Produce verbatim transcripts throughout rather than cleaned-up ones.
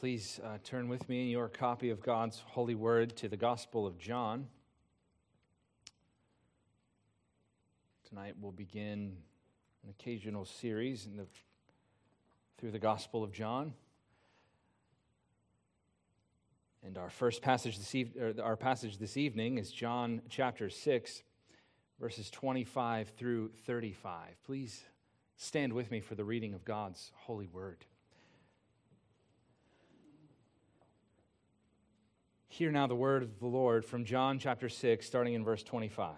Please uh, turn with me in your copy of God's Holy Word to the Gospel of John. Tonight we'll begin an occasional series in the, through the Gospel of John. And our first passage this evening, our passage this evening is John chapter six, verses twenty-five through thirty-five. Please stand with me for the reading of God's Holy Word. Hear now the word of the Lord from John chapter six, starting in verse twenty-five.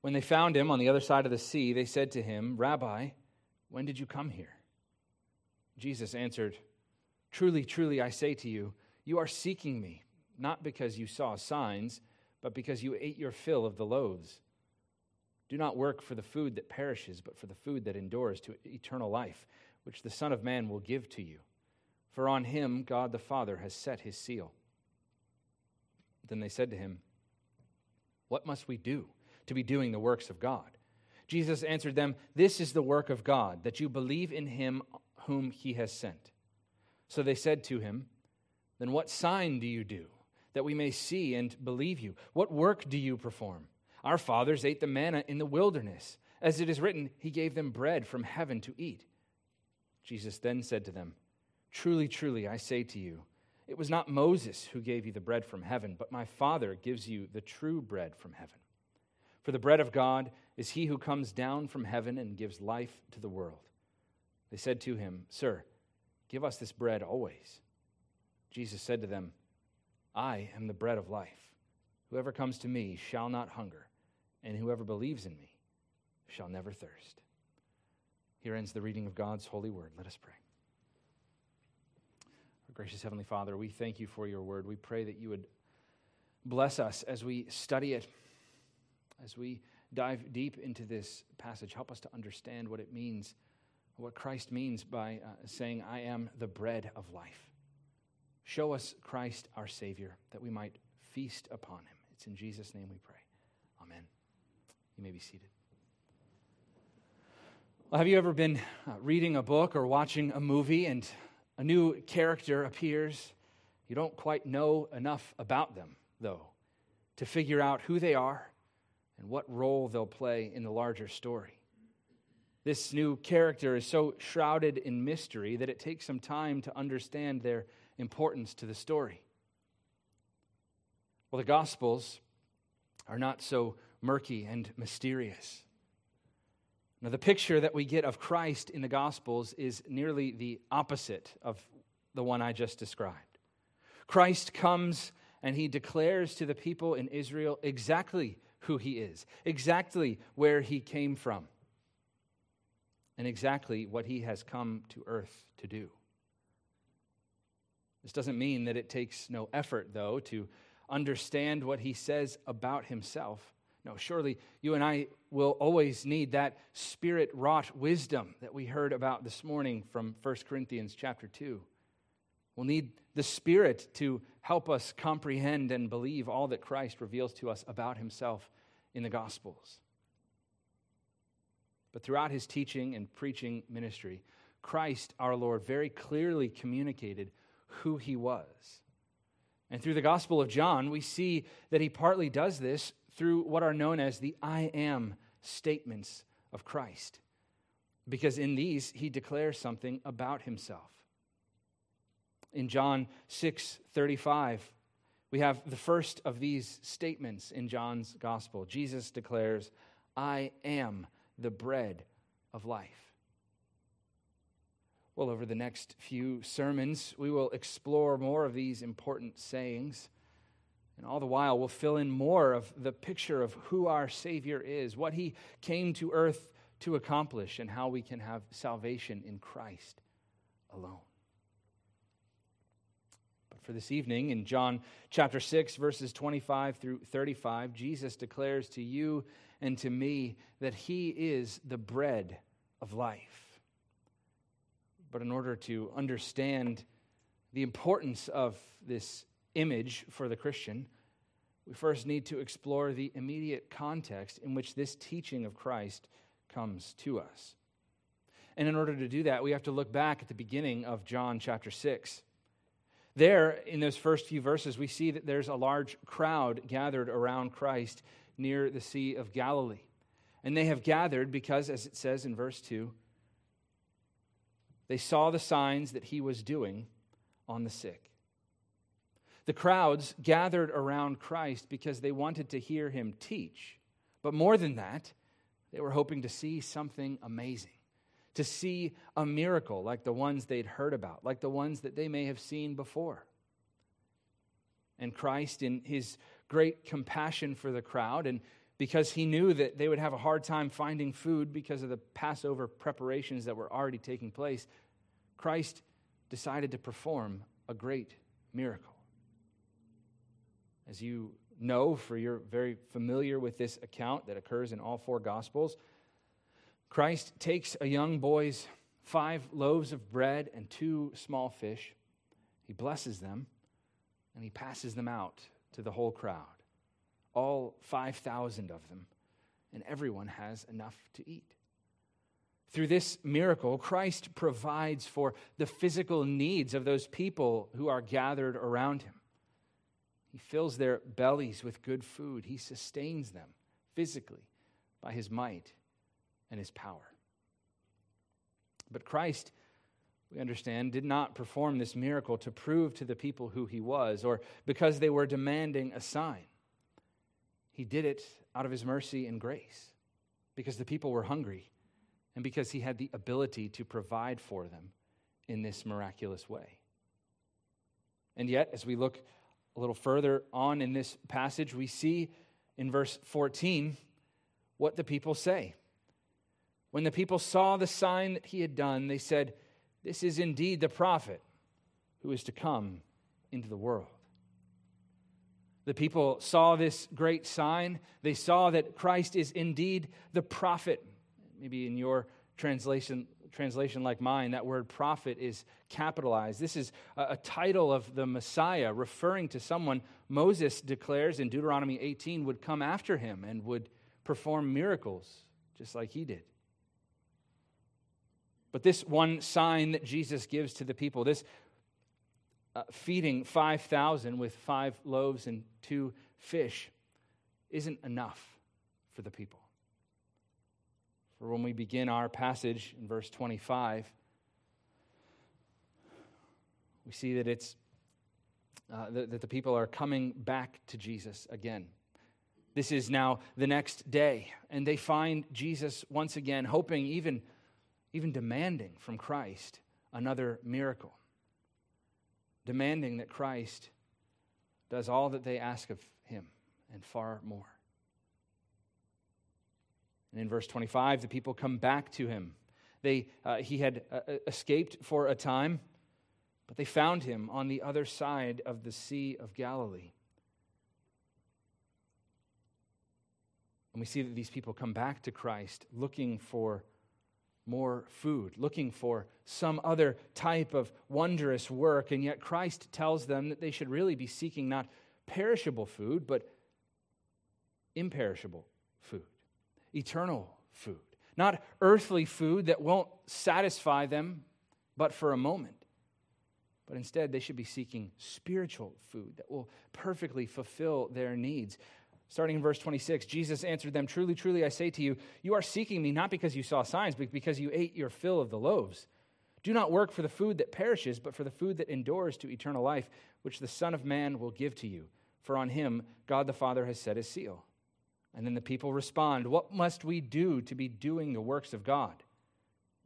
When they found him on the other side of the sea, they said to him, "Rabbi, when did you come here?" Jesus answered, "Truly, truly, I say to you, you are seeking me, not because you saw signs, but because you ate your fill of the loaves. Do not work for the food that perishes, but for the food that endures to eternal life, which the Son of Man will give to you. For on him God the Father has set his seal." Then they said to him, "What must we do to be doing the works of God?" Jesus answered them, "This is the work of God, that you believe in him whom he has sent." So they said to him, "Then what sign do you do, that we may see and believe you? What work do you perform? Our fathers ate the manna in the wilderness. As it is written, he gave them bread from heaven to eat." Jesus then said to them, "Truly, truly, I say to you, it was not Moses who gave you the bread from heaven, but my Father gives you the true bread from heaven. For the bread of God is he who comes down from heaven and gives life to the world." They said to him, "Sir, give us this bread always." Jesus said to them, "I am the bread of life. Whoever comes to me shall not hunger, and whoever believes in me shall never thirst." Here ends the reading of God's holy word. Let us pray. Gracious Heavenly Father, we thank you for your word. We pray that you would bless us as we study it, as we dive deep into this passage. Help us to understand what it means, what Christ means by uh, saying, "I am the bread of life." Show us Christ, our Savior, that we might feast upon him. It's in Jesus' name we pray. Amen. You may be seated. Well, have you ever been uh, reading a book or watching a movie and a new character appears? You don't quite know enough about them, though, to figure out who they are and what role they'll play in the larger story. This new character is so shrouded in mystery that it takes some time to understand their importance to the story. Well, the Gospels are not so murky and mysterious. Now, the picture that we get of Christ in the Gospels is nearly the opposite of the one I just described. Christ comes and he declares to the people in Israel exactly who he is, exactly where he came from, and exactly what he has come to earth to do. This doesn't mean that it takes no effort, though, to understand what he says about himself. No, surely you and I will always need that Spirit-wrought wisdom that we heard about this morning from First Corinthians chapter two. We'll need the Spirit to help us comprehend and believe all that Christ reveals to us about himself in the Gospels. But throughout his teaching and preaching ministry, Christ our Lord very clearly communicated who he was. And through the Gospel of John, we see that he partly does this through what are known as the "I am" statements of Christ, because in these he declares something about himself. In John six thirty-five, we have the first of these statements in John's gospel. Jesus declares, "I am the bread of life." Well, over the next few sermons, we will explore more of these important sayings. And all the while, we'll fill in more of the picture of who our Savior is, what he came to earth to accomplish, and how we can have salvation in Christ alone. But for this evening, in John chapter six, verses twenty-five through thirty-five, Jesus declares to you and to me that he is the bread of life. But in order to understand the importance of this image for the Christian, we first need to explore the immediate context in which this teaching of Christ comes to us. And in order to do that, we have to look back at the beginning of John chapter six. There, in those first few verses, we see that there's a large crowd gathered around Christ near the Sea of Galilee. And they have gathered because, as it says in verse two, they saw the signs that he was doing on the sick. The crowds gathered around Christ because they wanted to hear him teach. But more than that, they were hoping to see something amazing, to see a miracle like the ones they'd heard about, like the ones that they may have seen before. And Christ, in his great compassion for the crowd, and because he knew that they would have a hard time finding food because of the Passover preparations that were already taking place, Christ decided to perform a great miracle. As you know, for you're very familiar with this account that occurs in all four Gospels, Christ takes a young boy's five loaves of bread and two small fish. He blesses them, and he passes them out to the whole crowd, all five thousand of them, and everyone has enough to eat. Through this miracle, Christ provides for the physical needs of those people who are gathered around him. He fills their bellies with good food. He sustains them physically by his might and his power. But Christ, we understand, did not perform this miracle to prove to the people who he was or because they were demanding a sign. He did it out of his mercy and grace because the people were hungry and because he had the ability to provide for them in this miraculous way. And yet, as we look a little further on in this passage, we see in verse fourteen what the people say. When the people saw the sign that he had done, they said, "This is indeed the prophet who is to come into the world." The people saw this great sign. They saw that Christ is indeed the prophet. Maybe in your translation, translation like mine, that word prophet is capitalized. This is a title of the Messiah, referring to someone Moses declares in Deuteronomy eighteen would come after him and would perform miracles just like he did. But this one sign that Jesus gives to the people, this uh, feeding five thousand with five loaves and two fish, isn't enough for the people. For when we begin our passage in verse twenty-five, we see that it's uh, that, that the people are coming back to Jesus again. This is now the next day, and they find Jesus once again, hoping even even demanding from Christ another miracle, demanding that Christ does all that they ask of him and far more. And in verse twenty-five, the people come back to him. They, uh, he had uh, escaped for a time, but they found him on the other side of the Sea of Galilee. And we see that these people come back to Christ looking for more food, looking for some other type of wondrous work, and yet Christ tells them that they should really be seeking not perishable food, but imperishable food, eternal food, not earthly food that won't satisfy them but for a moment, but instead they should be seeking spiritual food that will perfectly fulfill their needs. Starting in verse twenty-six, Jesus answered them, "Truly, truly, I say to you, you are seeking me not because you saw signs, but because you ate your fill of the loaves. Do not work for the food that perishes, but for the food that endures to eternal life, which the Son of Man will give to you. For on him God the Father has set his seal." And then the people respond, "What must we do to be doing the works of God?"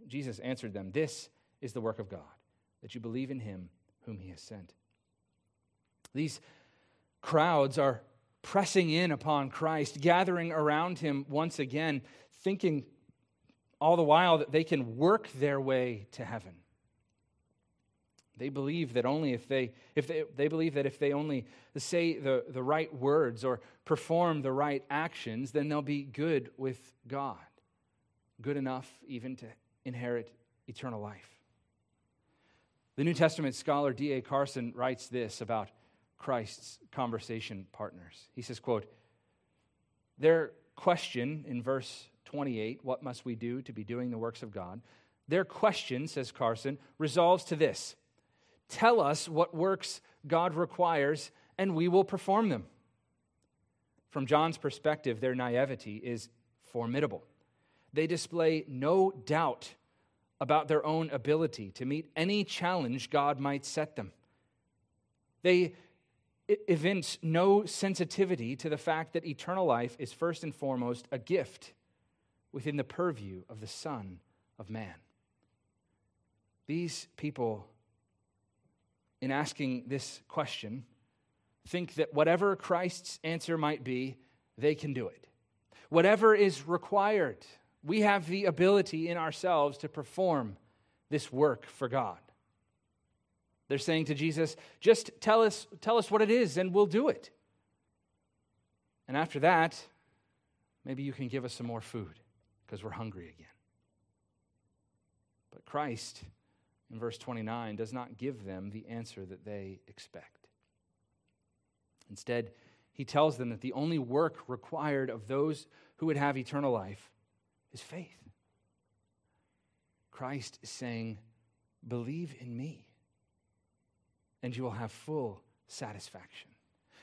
Jesus answered them, "This is the work of God, that you believe in him whom he has sent." These crowds are pressing in upon Christ, gathering around him once again, thinking all the while that they can work their way to heaven. They believe that only if they if they, they believe that if they only say the, the right words or perform the right actions, then they'll be good with God, good enough even to inherit eternal life. The New Testament scholar D A Carson writes this about Christ's conversation partners. He says, quote, "Their question in verse twenty-eight, what must we do to be doing the works of God, Their question, says Carson, resolves to this: tell us what works God requires, and we will perform them. From John's perspective, their naivety is formidable. They display no doubt about their own ability to meet any challenge God might set them. They evince no sensitivity to the fact that eternal life is first and foremost a gift within the purview of the Son of Man. These people, in asking this question, think that whatever Christ's answer might be, they can do it. Whatever is required, we have the ability in ourselves to perform this work for God. They're saying to Jesus, just tell us, tell us what it is and we'll do it. And after that, maybe you can give us some more food because we're hungry again. But Christ, in verse twenty-nine, does not give them the answer that they expect. Instead, he tells them that the only work required of those who would have eternal life is faith. Christ is saying, believe in me, and you will have full satisfaction.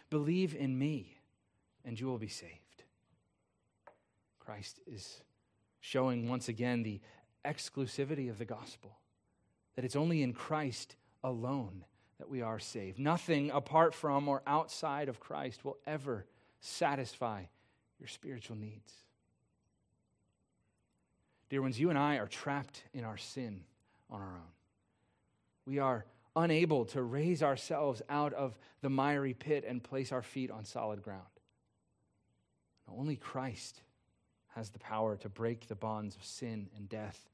Believe in me, and you will be saved. Christ is showing once again the exclusivity of the gospel, that it's only in Christ alone that we are saved. Nothing apart from or outside of Christ will ever satisfy your spiritual needs. Dear ones, you and I are trapped in our sin on our own. We are unable to raise ourselves out of the miry pit and place our feet on solid ground. Only Christ has the power to break the bonds of sin and death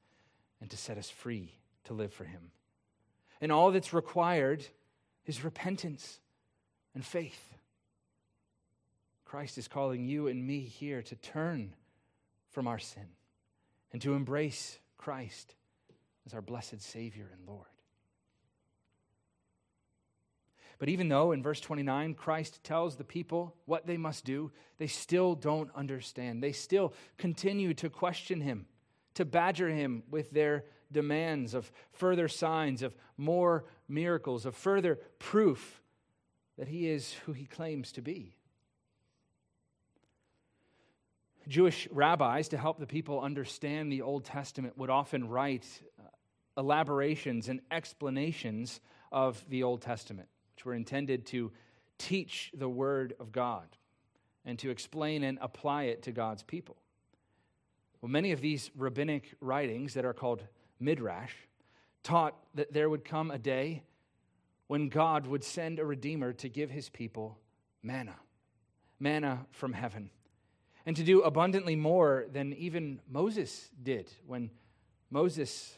and to set us free to live for him. And all that's required is repentance and faith. Christ is calling you and me here to turn from our sin and to embrace Christ as our blessed Savior and Lord. But even though in verse twenty-nine, Christ tells the people what they must do, they still don't understand. They still continue to question him, to badger him with their demands of further signs, of more miracles, of further proof that he is who he claims to be. Jewish rabbis, to help the people understand the Old Testament, would often write elaborations and explanations of the Old Testament, which were intended to teach the Word of God and to explain and apply it to God's people. Well, many of these rabbinic writings that are called Midrash taught that there would come a day when God would send a Redeemer to give his people manna, manna from heaven, and to do abundantly more than even Moses did when Moses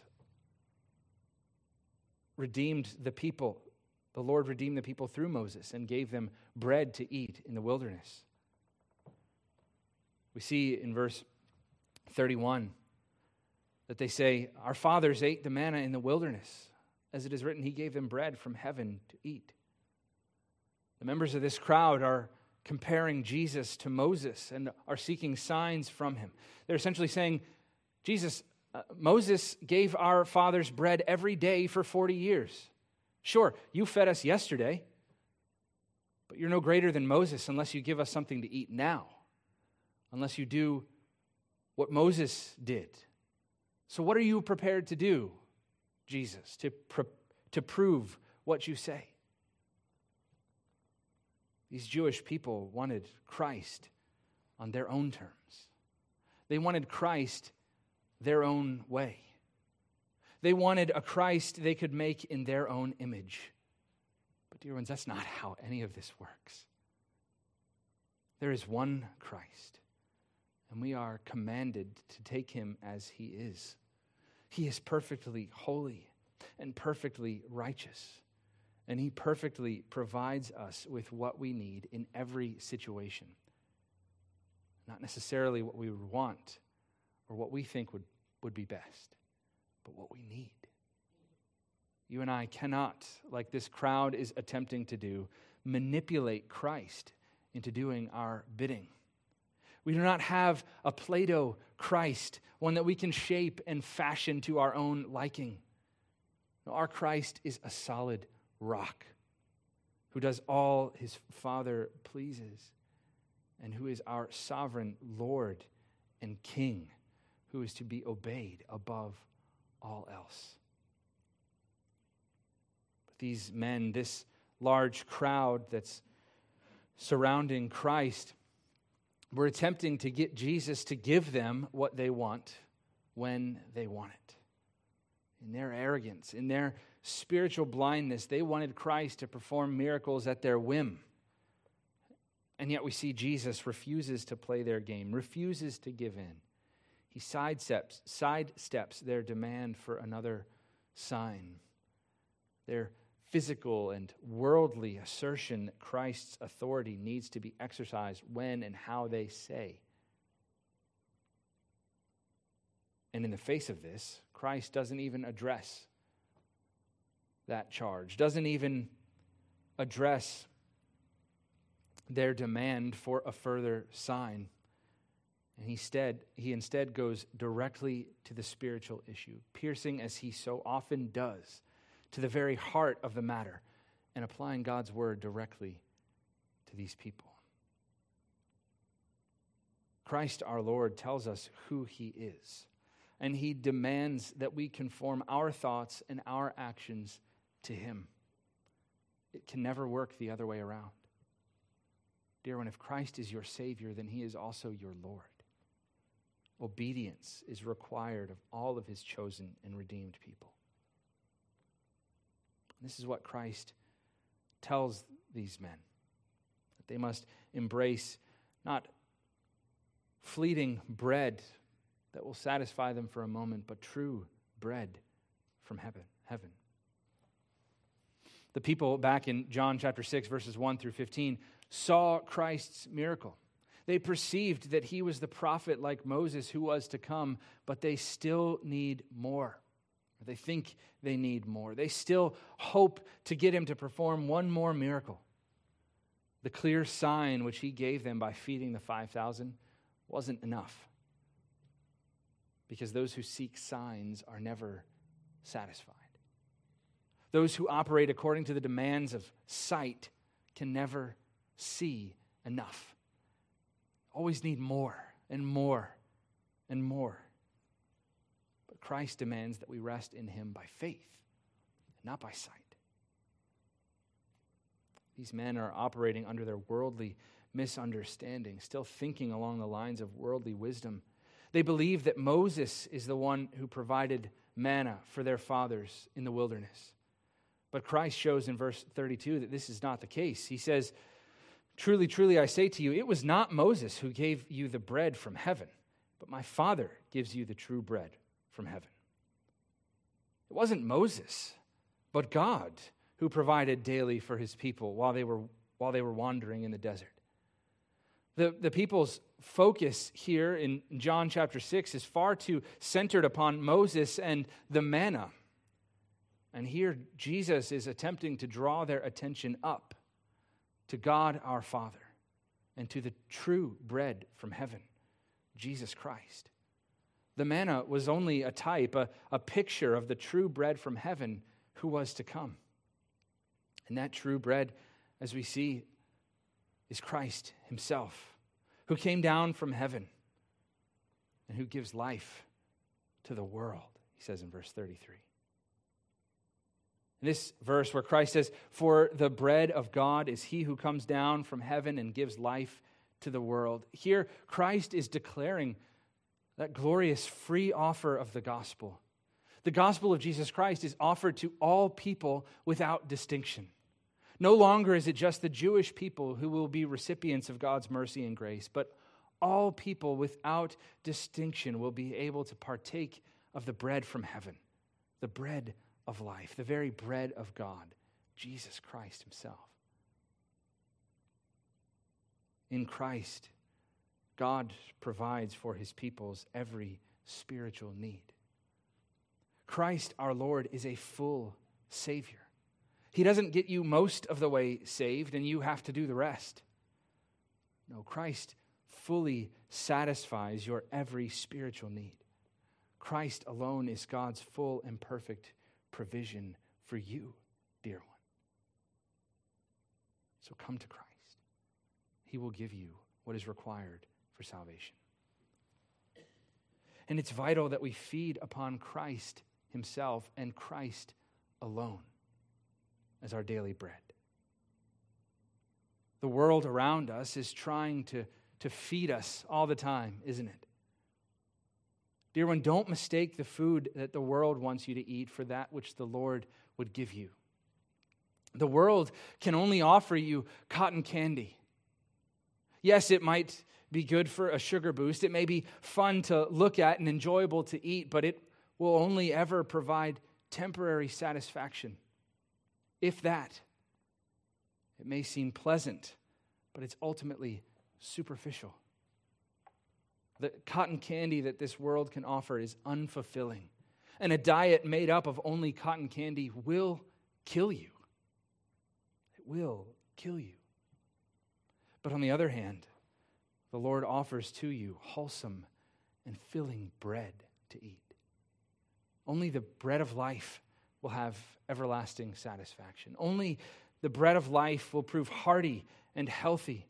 redeemed the people. The Lord redeemed the people through Moses and gave them bread to eat in the wilderness. We see in verse thirty-one that they say, our fathers ate the manna in the wilderness. As it is written, he gave them bread from heaven to eat. The members of this crowd are comparing Jesus to Moses and are seeking signs from him. They're essentially saying, Jesus, uh, Moses gave our fathers bread every day for forty years. Sure, you fed us yesterday, but you're no greater than Moses unless you give us something to eat now, unless you do what Moses did. So what are you prepared to do, Jesus, to pr- to prove what you say? These Jewish people wanted Christ on their own terms. They wanted Christ their own way. They wanted a Christ they could make in their own image. But dear ones, that's not how any of this works. There is one Christ, and we are commanded to take him as he is. He is perfectly holy and perfectly righteous, and he perfectly provides us with what we need in every situation. Not necessarily what we would want or what we think would, would be best, but what we need. You and I cannot, like this crowd is attempting to do, manipulate Christ into doing our bidding. We do not have a Plato Christ, one that we can shape and fashion to our own liking. No, our Christ is a solid rock who does all his Father pleases and who is our sovereign Lord and King, who is to be obeyed above all else. But these men, this large crowd that's surrounding Christ, were attempting to get Jesus to give them what they want when they want it. In their arrogance, in their spiritual blindness, they wanted Christ to perform miracles at their whim. And yet we see Jesus refuses to play their game, refuses to give in. He sidesteps, sidesteps their demand for another sign, their physical and worldly assertion that Christ's authority needs to be exercised when and how they say. And in the face of this, Christ doesn't even address that charge, doesn't even address their demand for a further sign. And instead, he instead goes directly to the spiritual issue, piercing, as he so often does, to the very heart of the matter, and applying God's word directly to these people. Christ our Lord tells us who he is, and he demands that we conform our thoughts and our actions to him. It can never work the other way around. Dear one, if Christ is your Savior, then he is also your Lord. Obedience is required of all of his chosen and redeemed people. This is what Christ tells these men, that they must embrace not fleeting bread that will satisfy them for a moment, but true bread from heaven. heaven. The people back in John chapter six, verses one through fifteen, saw Christ's miracle. They perceived that he was the prophet like Moses who was to come, but they still need more. They think they need more. They still hope to get him to perform one more miracle. The clear sign which he gave them by feeding the five thousand wasn't enough, because those who seek signs are never satisfied. Those who operate according to the demands of sight can never see enough. Always need more and more and more. Christ demands that we rest in him by faith, not by sight. These men are operating under their worldly misunderstanding, still thinking along the lines of worldly wisdom. They believe that Moses is the one who provided manna for their fathers in the wilderness. But Christ shows in verse thirty-two that this is not the case. He says, "Truly, truly, I say to you, it was not Moses who gave you the bread from heaven, but my Father gives you the true bread from heaven." It wasn't Moses, but God who provided daily for his people while they were while they were wandering in the desert. The, the people's focus here in John chapter six is far too centered upon Moses and the manna. And here Jesus is attempting to draw their attention up to God our Father and to the true bread from heaven, Jesus Christ. The manna was only a type, a, a picture of the true bread from heaven who was to come. And that true bread, as we see, is Christ himself, who came down from heaven and who gives life to the world, he says in verse thirty-three. In this verse where Christ says, "For the bread of God is he who comes down from heaven and gives life to the world." Here, Christ is declaring that glorious free offer of the gospel. The gospel of Jesus Christ is offered to all people without distinction. No longer is it just the Jewish people who will be recipients of God's mercy and grace, but all people without distinction will be able to partake of the bread from heaven, the bread of life, the very bread of God, Jesus Christ himself. In Christ, God provides for his people's every spiritual need. Christ our Lord is a full Savior. He doesn't get you most of the way saved and you have to do the rest. No, Christ fully satisfies your every spiritual need. Christ alone is God's full and perfect provision for you, dear one. So come to Christ. He will give you what is required for salvation. And it's vital that we feed upon Christ himself and Christ alone as our daily bread. The world around us is trying to, to feed us all the time, isn't it? Dear one, don't mistake the food that the world wants you to eat for that which the Lord would give you. The world can only offer you cotton candy. Yes, it might be good for a sugar boost. It may be fun to look at and enjoyable to eat, but it will only ever provide temporary satisfaction. If that, it may seem pleasant, but it's ultimately superficial. The cotton candy that this world can offer is unfulfilling, and a diet made up of only cotton candy will kill you. It will kill you. But on the other hand, the Lord offers to you wholesome and filling bread to eat. Only the bread of life will have everlasting satisfaction. Only the bread of life will prove hearty and healthy.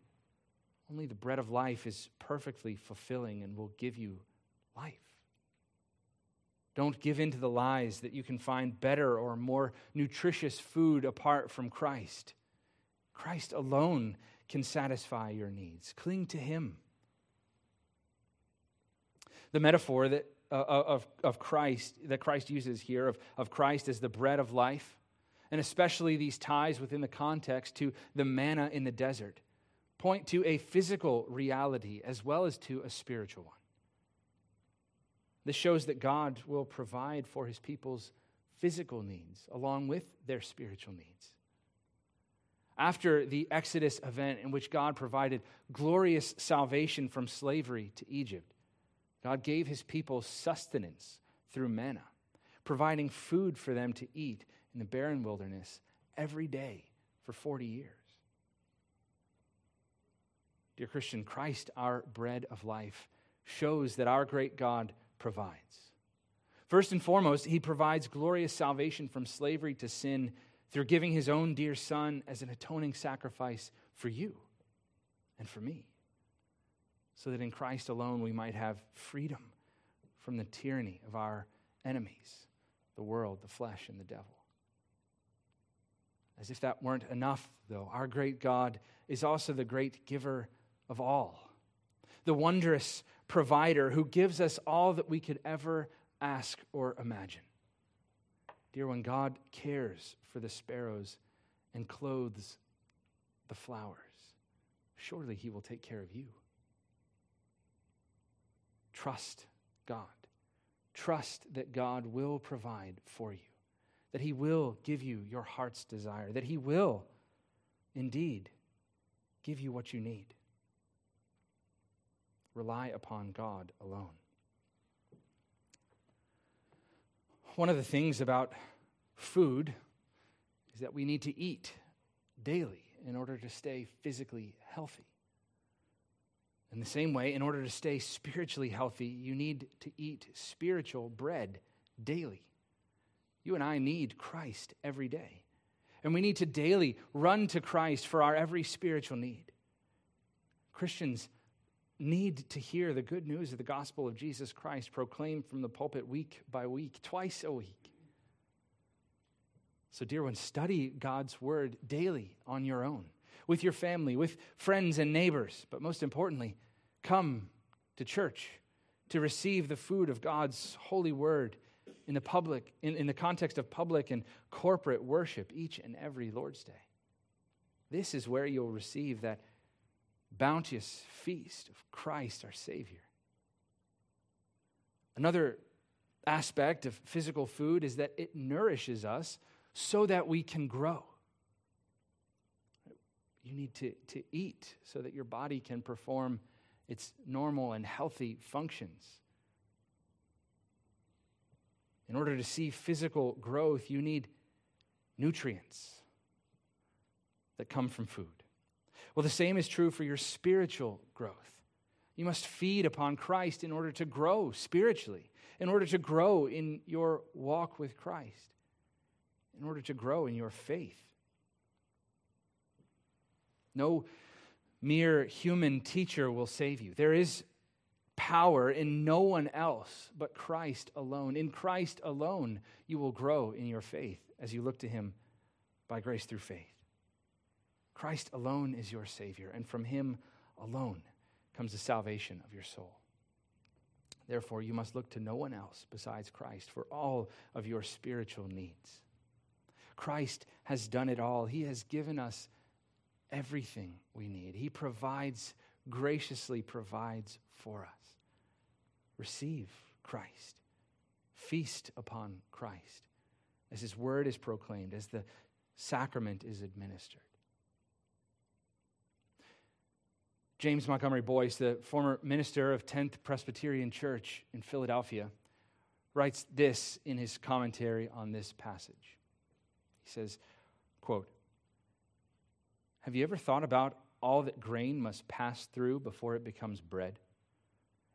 Only the bread of life is perfectly fulfilling and will give you life. Don't give in to the lies that you can find better or more nutritious food apart from Christ. Christ alone can satisfy your needs. Cling to him. The metaphor that uh, of, of Christ, that Christ uses here, of, of Christ as the bread of life, and especially these ties within the context to the manna in the desert, point to a physical reality as well as to a spiritual one. This shows that God will provide for his people's physical needs along with their spiritual needs. After the Exodus event in which God provided glorious salvation from slavery to Egypt, God gave his people sustenance through manna, providing food for them to eat in the barren wilderness every day for forty years. Dear Christian, Christ, our bread of life, shows that our great God provides. First and foremost, he provides glorious salvation from slavery to sin through giving his own dear son as an atoning sacrifice for you and for me, so that in Christ alone we might have freedom from the tyranny of our enemies, the world, the flesh, and the devil. As if that weren't enough, though, our great God is also the great giver of all, the wondrous provider who gives us all that we could ever ask or imagine. Dear one, God cares for the sparrows and clothes the flowers. Surely he will take care of you. Trust God. Trust that God will provide for you, that he will give you your heart's desire, that he will indeed give you what you need. Rely upon God alone. One of the things about food is that we need to eat daily in order to stay physically healthy. In the same way, in order to stay spiritually healthy, you need to eat spiritual bread daily. You and I need Christ every day. And we need to daily run to Christ for our every spiritual need. Christians need to hear the good news of the gospel of Jesus Christ proclaimed from the pulpit week by week, twice a week. So, dear ones, study God's word daily on your own, with your family, with friends and neighbors, but most importantly, come to church to receive the food of God's holy word in the public, in, in the context of public and corporate worship each and every Lord's Day. This is where you'll receive that bounteous feast of Christ our Savior. Another aspect of physical food is that it nourishes us so that we can grow. You need to, to eat so that your body can perform its normal and healthy functions. In order to see physical growth, you need nutrients that come from food. Well, the same is true for your spiritual growth. You must feed upon Christ in order to grow spiritually, in order to grow in your walk with Christ, in order to grow in your faith. No mere human teacher will save you. There is power in no one else but Christ alone. In Christ alone, you will grow in your faith as you look to him by grace through faith. Christ alone is your Savior, and from him alone comes the salvation of your soul. Therefore, you must look to no one else besides Christ for all of your spiritual needs. Christ has done it all. He has given us everything we need. He provides, graciously provides for us. Receive Christ. Feast upon Christ as his word is proclaimed, as the sacrament is administered. James Montgomery Boyce, the former minister of tenth Presbyterian Church in Philadelphia, writes this in his commentary on this passage. He says, quote, "Have you ever thought about all that grain must pass through before it becomes bread?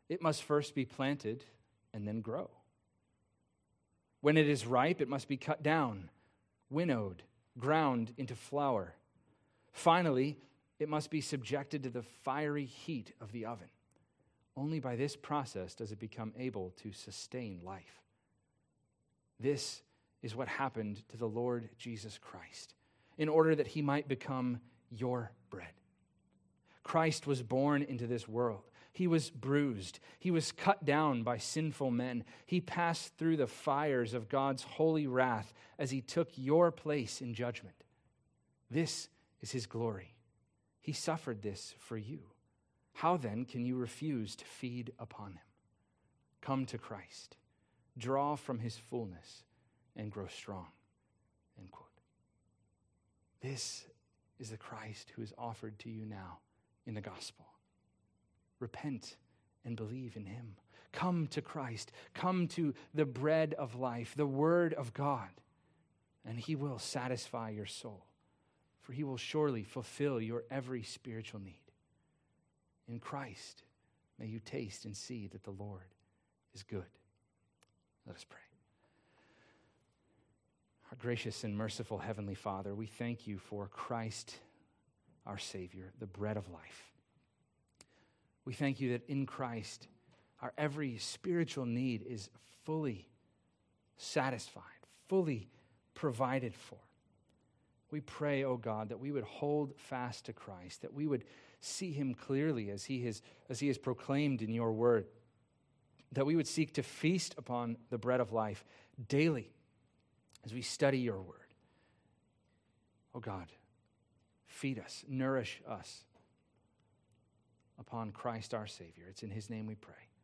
It must first be planted and then grow. When it is ripe, it must be cut down, winnowed, ground into flour. Finally, it must be subjected to the fiery heat of the oven. Only by this process does it become able to sustain life. This is what happened to the Lord Jesus Christ, in order that he might become your bread. Christ was born into this world. He was bruised. He was cut down by sinful men. He passed through the fires of God's holy wrath as he took your place in judgment. This is his glory. He suffered this for you. How then can you refuse to feed upon him? Come to Christ. Draw from his fullness and grow strong." End quote. This is the Christ who is offered to you now in the gospel. Repent and believe in him. Come to Christ. Come to the bread of life, the word of God, and he will satisfy your soul. For he will surely fulfill your every spiritual need. In Christ, may you taste and see that the Lord is good. Let us pray. Our gracious and merciful Heavenly Father, we thank you for Christ, our Savior, the bread of life. We thank you that in Christ, our every spiritual need is fully satisfied, fully provided for. We pray, O God, that we would hold fast to Christ, that we would see him clearly as he is, as he is proclaimed in your word, that we would seek to feast upon the bread of life daily as we study your word. O God, feed us, nourish us upon Christ our Savior. It's in his name we pray.